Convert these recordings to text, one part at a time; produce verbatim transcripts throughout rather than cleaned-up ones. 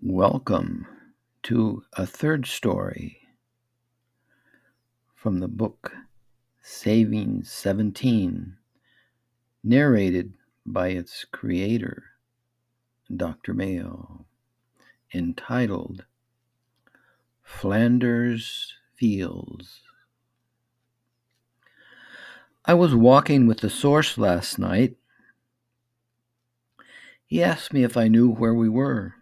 Welcome to a third story from the book Saving Seventeen, narrated by its creator, Doctor Mayo, entitled Flanders Fields. I was walking with the source last night. He asked me if I knew where we were.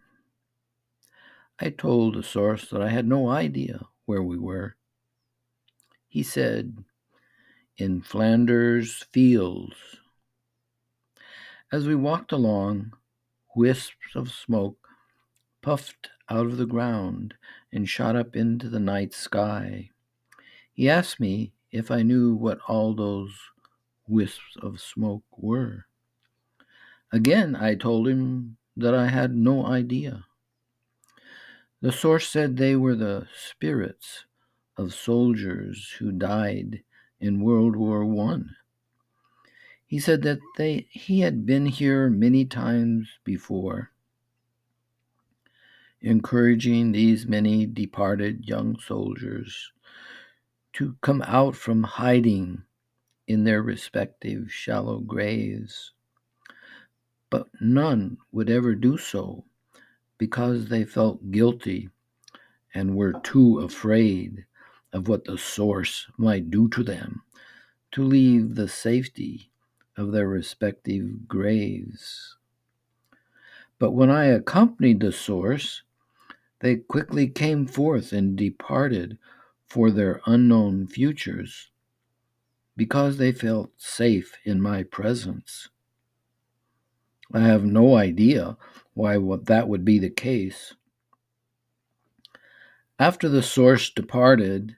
I told the source that I had no idea where we were. He said, "In Flanders Fields." As we walked along, wisps of smoke puffed out of the ground and shot up into the night sky. He asked me if I knew what all those wisps of smoke were. Again, I told him that I had no idea. The source said they were the spirits of soldiers who died in World War One. He said that they he had been here many times before, encouraging these many departed young soldiers to come out from hiding in their respective shallow graves. But none would ever do so, because they felt guilty and were too afraid of what the source might do to them to leave the safety of their respective graves. But when I accompanied the source, they quickly came forth and departed for their unknown futures, because they felt safe in my presence. I have no idea why that would be the case. After the source departed,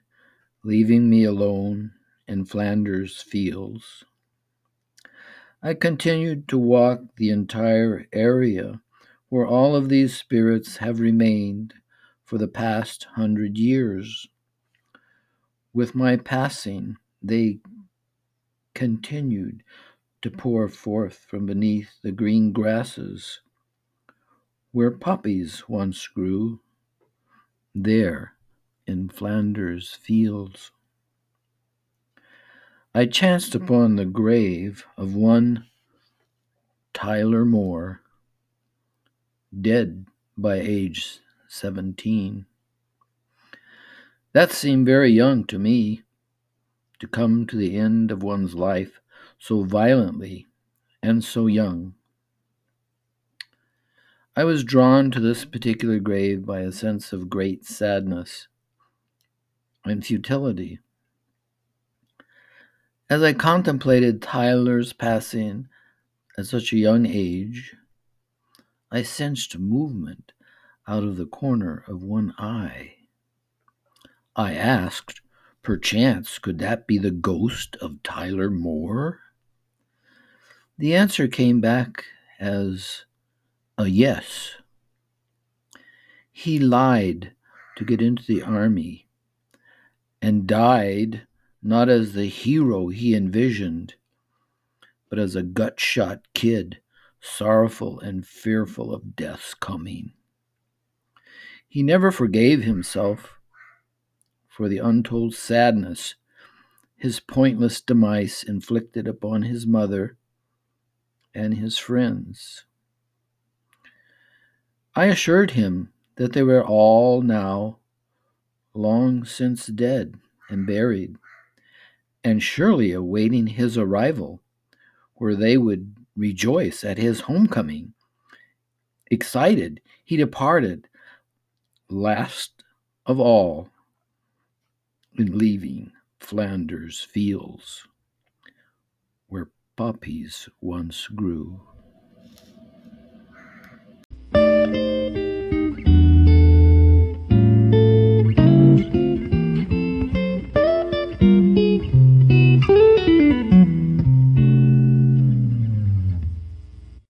leaving me alone in Flanders Fields, I continued to walk the entire area where all of these spirits have remained for the past hundred years. With my passing, they continued to pour forth from beneath the green grasses where poppies once grew, there in Flanders Fields. I chanced upon the grave of one Tyler Moore, dead by age seventeen. That seemed very young to me, to come to the end of one's life so violently and so young. I was drawn to this particular grave by a sense of great sadness and futility. As I contemplated Tyler's passing at such a young age, I sensed movement out of the corner of one eye. I asked, perchance, could that be the ghost of Tyler Moore? The answer came back as a yes. He lied to get into the army and died not as the hero he envisioned, but as a gut-shot kid, sorrowful and fearful of death's coming. He never forgave himself for the untold sadness his pointless demise inflicted upon his mother and his friends. I assured him that they were all now long since dead and buried, and surely awaiting his arrival, where they would rejoice at his homecoming. Excited, he departed, last of all, in leaving Flanders Fields, where poppies once grew.